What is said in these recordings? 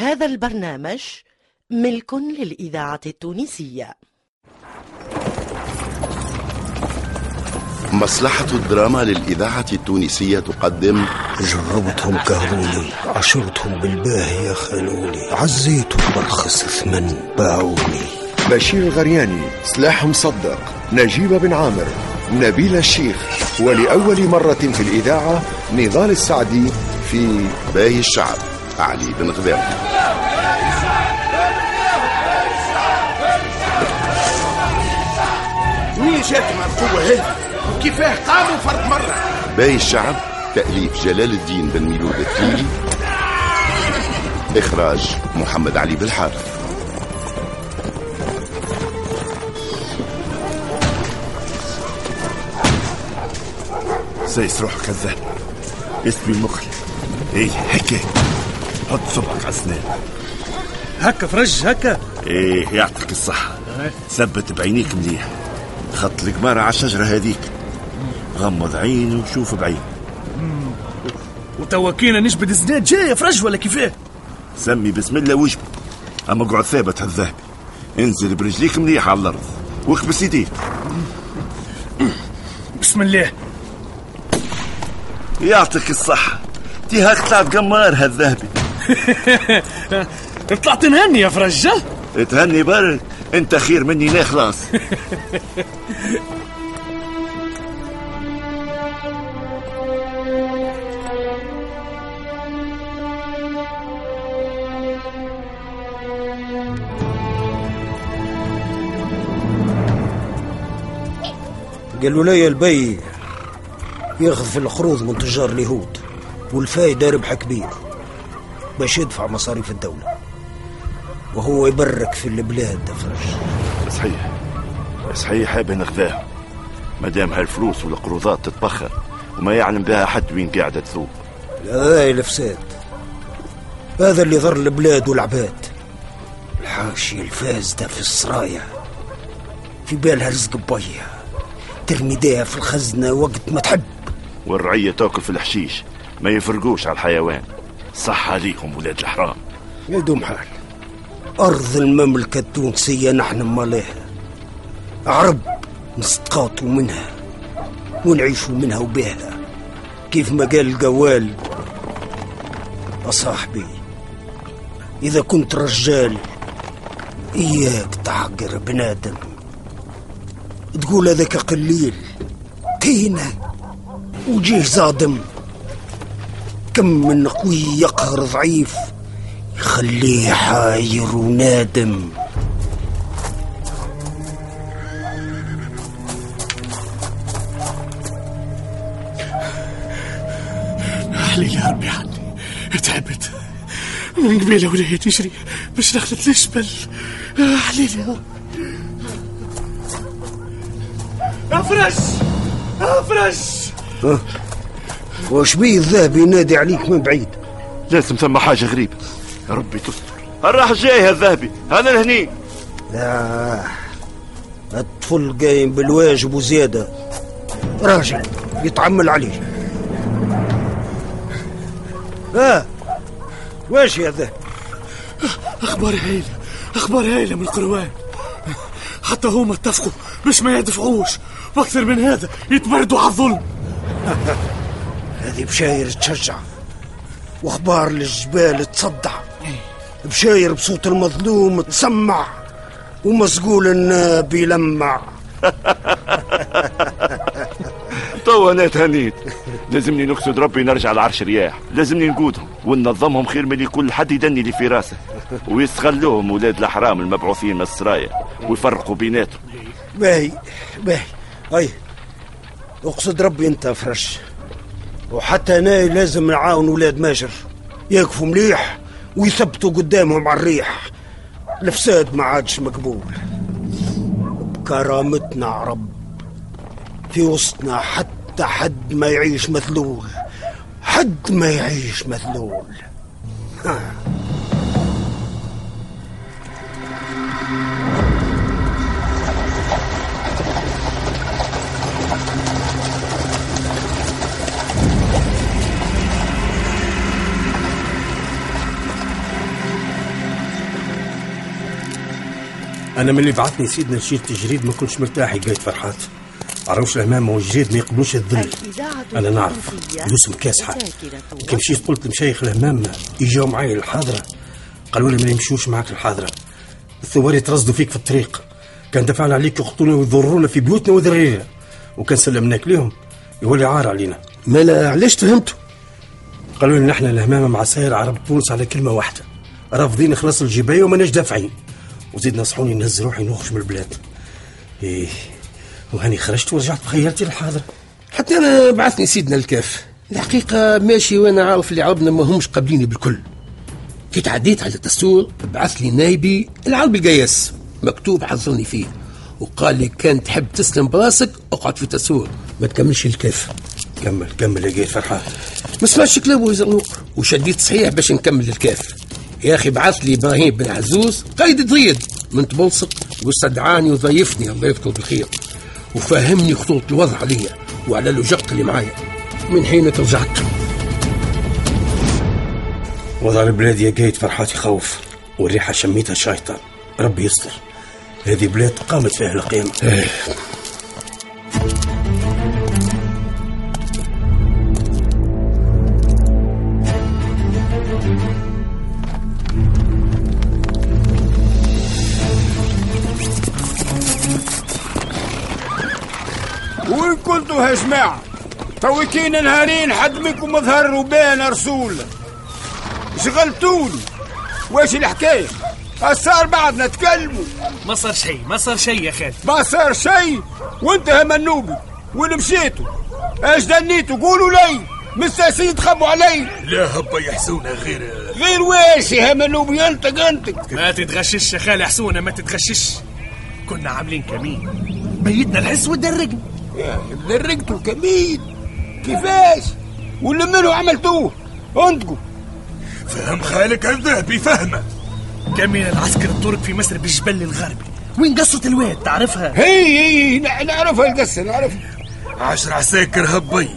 هذا البرنامج ملك للإذاعة التونسية. مصلحة الدراما للإذاعة التونسية تقدم جربتهم كهروني، عشرتهم بالباهية خانوني، عزيتهم برخص ثمن باعوني. البشير الغرياني، صلاح مصدق، نجيب بن عامر، نبيل الشيخ، ولأول مرة في الإذاعة نضال السعدي في باي الشعب علي بن غذاهم. منين جاتهم القوة هذه وكيفاه قاموا فرد مرة؟ باي الشعب، تأليف جلال الدين بن ميلود التليلي، إخراج محمد علي بالحارث. سايس روحك هزه، اسمي مخي. ايه هكا، حط صبعك على السنان هكا، فرج هكا. ايه يعطيك الصحة، ثبت بعينيك مليح، خط القمارة على الشجرة هذيك، غمض عين وشوف بعين. وتوكينا نشبد الزناد جاي فرج ولا كيفاه؟ سمي بسم الله وجبه، اما اقعد ثابت هالذهبي، انزل برجليك مليح على الارض واكبس يديك. بسم الله يعطيك الصحة، تي هاك طلعت قمار هالذهبي. طلعت نهني يا فرجة. تهني برك، انت خير مني لا خلاص. قالوا لي البي ياخذ في القروض من تجار اليهود، والفايدة ربح كبير باش يدفع مصاريف الدولة، وهو يبرك في البلاد. فرج صحيح صحيح يا بن غذاهم، مادام هالفلوس والقروضات تتبخر وما يعلم بها حد وين قاعدة تذوب. هذا الفساد، هذا اللي ضر البلاد والعباد. الحاشية الفاسدة في السرايا في بالها رزق باية، ترمي ديها في الخزنة وقت ما تحب، والرعية تاكل في الحشيش ما يفرقوش على الحيوان. صح عليهم ولاد الحرام، يدوم حال. أرض المملكة التونسية نحن ماليها، عرب نستقاطوا منها ونعيشوا منها وبها، كيف ما قال القوال. أصاحبي إذا كنت رجال إياك تعقر بنادم، تقول هذاك قليل تينه وجيه زادم. كم من قوي يقهر ضعيف يخليه حاير ونادم. علي يا ربي علي، تعبت من قبيلة ولا هي تجري باش دخلت للجبل. علي افرش واش بيه الذهب ينادي عليك من بعيد؟ لازم ثم حاجة غريبة، ربي تستر. الراح جاي هالذهبي هذا لهني. لا الطفل قايم بالواجب وزيادة، راجل يتعمل عليه. واش يا ذهبي؟ أخبار هايلة من القروان، حتى هما اتفقوا باش ما يدفعوش، واكثر من هذا يتمردوا على الظلم. هذه بشاير تشجع، واخبار للجبال تصدع. بشاير بصوت المظلوم تسمع، ومسقول النبي لمع. طوى انا تهنيت، لازمني نقصد ربي نرجع لعرش رياح، لازمني نقودهم وننظمهم خير من كل حد يدني اللي في راسه، ويستغلوهم ولاد الحرام المبعوثين من السرايا ويفرقوا بيناتهم. باهي اي اقصد ربي انت فرش، وحتى انا لازم نعاون ولاد ماجر يقفوا مليح ويثبتوا قدامهم على الريح. الفساد ما عادش مقبول، بكرامتنا عرب في وسطنا حتى حد ما يعيش مثلول. انا ملي بعثني سيدنا نشيل التجريد ما كنتش مرتاح لقيت فرحات عروش العمامه والجريد ما يقبلوش الذل. انا نعرف يوسف كاسحه كي مشيت قلت لمشايخ العمامه يجيو معايا للحاضره، قالوا لي ما يمشوش معاك الحاضره، الثواري ترصدوا فيك في الطريق، كان دفعنا عليك يقتلونا ويضرونا في بيوتنا وذرارينا، وكان سلمناك ليهم يولي عار علينا. مالا علاش فهمتوا؟ قالوا لي نحن الهمامه مع ساير عرب تونس على كلمه واحده، رافضين خلاص الجبايه وماناش دافعين، وزيد نصحوني نهز روحي نخرج من البلاد. ايه وهاني خرجت ورجعت بخيارتي للحاضره. حتى انا بعثني سيدنا الكاف، الحقيقه ماشي وانا عارف اللي عربنا ما همش قابليني بالكل. كي تعديت على الدستور بعث لي نايبي العرب القياس مكتوب حذرني فيه، وقال لي كان تحب تسلم براسك اقعد في الدستور ما تكملش الكاف. كمل يا قيد فرحان، ما سمعتش كلامه يزروق وشديت صحيح باش نكمل الكاف. يا اخي بعث لي باهيم بن عزوز قايد ضيد من تبلصق، واستدعاني وضيفني الله يذكره بالخير، وفهمني خطوط الوضع عليا وعلى اللجق اللي معايا. من حين ترجعت وضع البلاد يا قايد فرحاتي خوف، والريحه شميتها شيطان. ربي يستر، هذه بلاد قامت فيها القيامه. وين كنتوا يا جماعه؟ توكين نهارين حدمكم مظهر وبان رسول، شغلتوني. واش الحكايه؟ صار بعدنا تكلموا؟ ما صار شيء يا خالد، ما صار شيء. وانت يا منوبي وين مشيتوا؟ ايش دنيتوا؟ قولوا لي، مستاسين تخبوا علي؟ لا هبا يحسونا غير واش يا منوبي؟ انتك ما تتغشش يا خالد، حسونا ما تتغشش. كنا عاملين كمين، بيتنا الحس ودرجنا. درجتوا الكمين كيفاش ولملوا عملتوه؟ انتقوا فهم خالك الذهبي فهمه كمين العسكر الترك في مصر بالجبل الغربي. وين قصة الواد تعرفها؟ هي نعرفها القصة، نعرفها. 10 عساكر هبي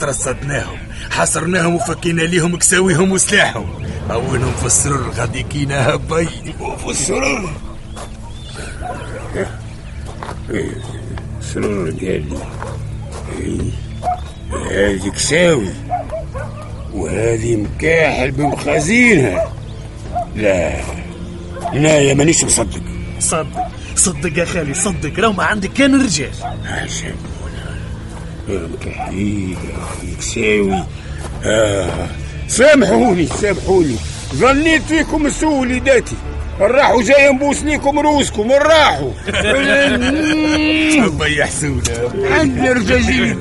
ترصدناهم، حصرناهم وفكينا ليهم كساويهم وسلاحهم، أولهم في السرور غادي كينا هبي وفي السرور. السرور قال لي هذي كساوي وهذه مكاحل بمخازينها. لا يا مانيش مصدق. صدق يا خالي، صدق، لو ما عندك كان رجال عجب. مكحيل يكساوي. سامحوني ظنيت فيكم السوء لداتي، الراحوا جاي نبوس ليكم روسكم الراحوا. الله يحسونا عند الرجاجيل.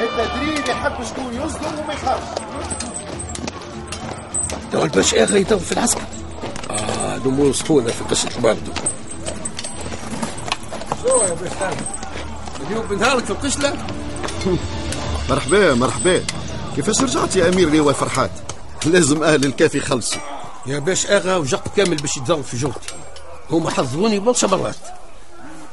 التدريب يحب شكون يصدم وما يخافش. تو الباش اخي يطول في العسكر. دمور سخونه في قصه الباردو. شو يا باش تعمل؟ اليوم بنهارك في القشله؟ مرحبا. كيفاش رجعت يا امير لواء فرحات؟ لازم اهل الكاف يخلصوا. يا باش اغا وجقت كامل باش يتضرب في جرتي، هما حظوني برشا مرات.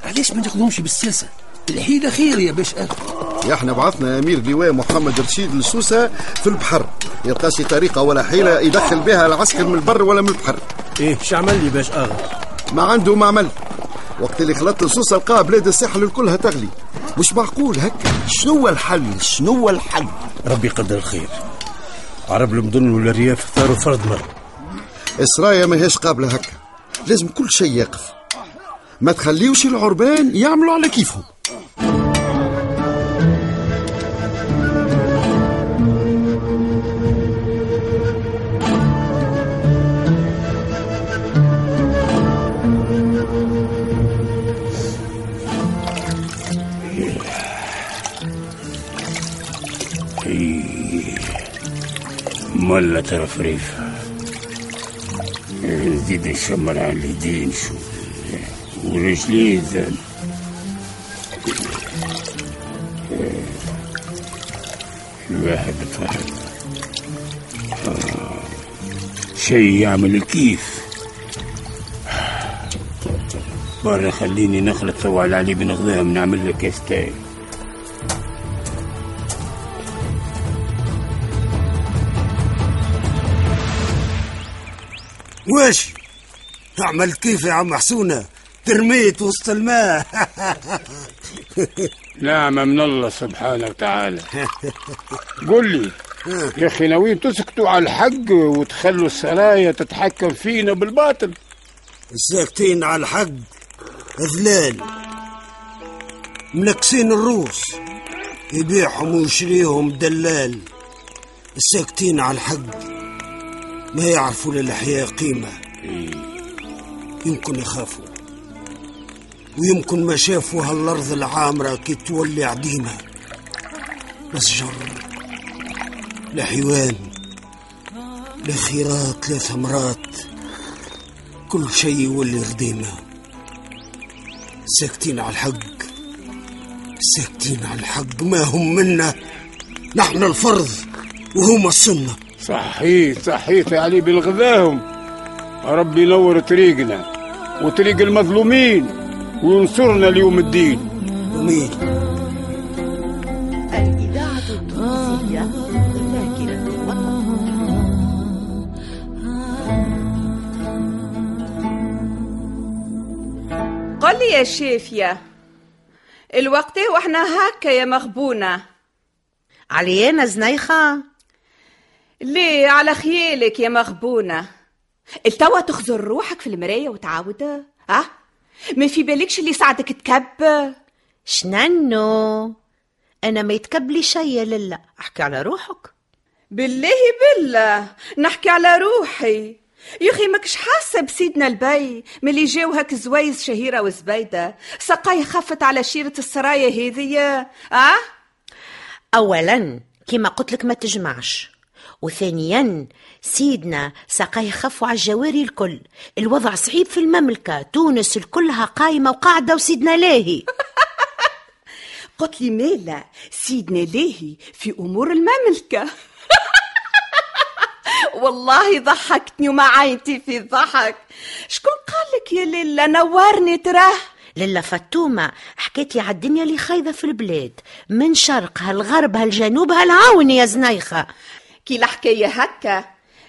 علاش ما ناخذهمش بالسلسه؟ الحيله خير يا باش اغا. احنا بعثنا امير لواء محمد رشيد لسوسه في البحر، يلقى شي طريقه ولا حيله يدخل بها العسكر من البر ولا من البحر. ايه شو عمل لي باش اغا؟ ما عنده ما عمل. وقت اللي خلطت لسوسه لقى بلاد الساحل كلها تغلي. مش معقول هك. شنو الحل؟ ربي يقدر الخير. عرب المدن ولا الرياف ثاروا فرد مر. اسرايا ماهيش قابله هك، لازم كل شيء يقف، ما تخليوش العربان يعملوا على كيفهم. ملا ترفريف نزيد نشمر على اليدين شو ورجلي زين. الواحد بتفهم شيء يعمل كيف برا خليني نخلط سوا على علي بن غذاهم نعمل لك كاس تاي. واش تعمل كيف يا عم حسونة؟ ترميت وسط الماء. نعمة من الله سبحانه وتعالى. قل لي يا أخي، ناويين تسكتوا على الحق وتخلوا السرايا تتحكم فينا بالباطل؟ الساكتين على الحق أذلال، ملكسين الروس يبيعهم ويشريهم دلال. الساكتين على الحق ما يعرفوا للحياة قيمة، يمكن يخافوا ويمكن ما شافوا هالأرض العامرة كي تولي عديمة. مسجر لا حيوان لا خيرات لا ثمرات، كل شيء يولي رديمة. ساكتين على الحق، ساكتين على الحق، ما هم منا، نحن الفرض وهم السنة. صحيح صحيح يا علي بن غذاهم، ربي ينور طريقنا وطريق المظلومين وينصرنا ليوم الدين. امين. الاذاعه التونسيه ذاكره الوطن. قل لي يا شافيه، الوقت واحنا هكا يا مغبونه علينا زنيخه؟ ليه على خيالك يا مغبونة، التوا تخزر روحك في المراية وتعاود؟ ما في بالكش اللي ساعدك تكب؟ شننو انا ما يتكب لي شي، لله احكي على روحك. بالله بالله نحكي على روحي يا اخي، ماكش حاسه بسيدنا البي ملي جاو هاك زويز شهيره وزبيده سقاي خفت على شيره السرايه هذيا؟ اولا كيما قلتلك ما تجمعش، وثانيا سيدنا ساقيه خفوا على الجواري الكل، الوضع صعيب في المملكة، تونس الكلها قايمة وقاعدة وسيدنا لاهي. قلت لي مالا سيدنا لاهي في أمور المملكة. والله ضحكتني وما عينتي في الضحك. شكون قالك يا ليلى؟ نورني تراه للا فتومة، حكيتي على الدنيا اللي خايضة في البلاد من شرقها لغربها لجنوبها، العاوني يا زنيخة كي الحكاية هكا.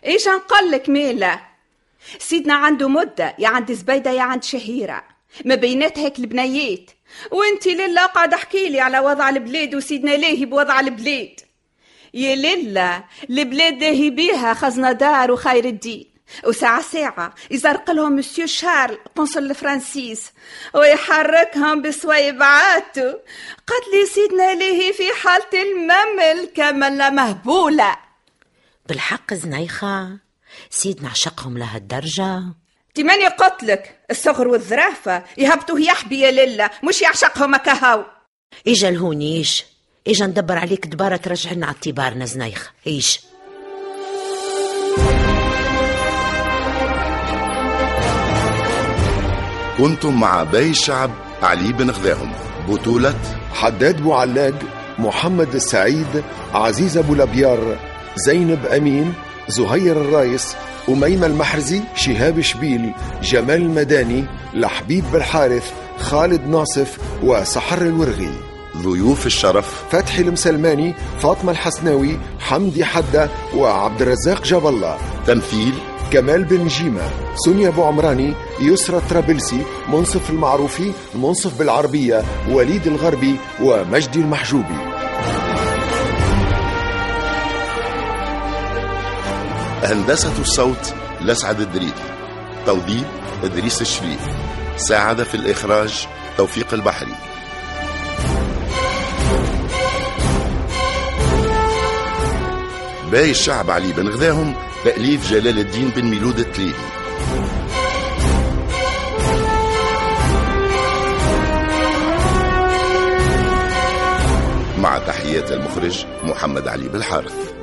ايش نقلك ميلا، سيدنا عنده مدة، يا عند زبيدة يا عند شهيرة، ما بينات هيك البنيات، وانتي للا قاعد احكيلي على وضع البلاد وسيدنا لاهي بوضع البلاد. يا للا البلاد لاهي بيها خزنة دار وخير الدين، وساعة ساعة يزرق لهم مسيو شارل قنصل الفرنسيس ويحركهم بصويب عاتو. قتلي سيدنا لاهي في حالة المملكة ملا مهبولة. بالحق زنيخة سيدنا عشقهم لها الدرجة؟ تماني قتلك الصغر والذرافة يهبطوه يحبي يا للا، مش يعشقهم اكهو. ايجا لهونيش، ايجا ندبر عليك دبارة ترجع لنا اعتبارنا زنيخة، ايش كنتم مع باي الشعب علي بن غذاهم، بطولة حداد بوعلاق، محمد السعيد، عزيز ابو لبيار، زينب أمين، زهير الرايس، أميمة المحرزي، شهاب شبيل، جمال المداني، لحبيب بالحارث، خالد ناصف، وسحر الورغي. ضيوف الشرف فتحي المسلماني، فاطمة الحسناوي، حمدي حدة، وعبد الرزاق جاب الله. تمثيل كمال بن جيمة، سونيا أبو عمراني، يسرى الطرابلسي، منصف المعروفي، منصف بالعربية، وليد الغربي، ومجدي المحجوبي. هندسة الصوت لسعد الدريدي، توضيب إدريس الشريف، ساعد في الإخراج توفيق البحري. باي الشعب علي بن غذاهم، تأليف جلال الدين بن ميلود التليلي. مع تحيات المخرج محمد علي بالحارث.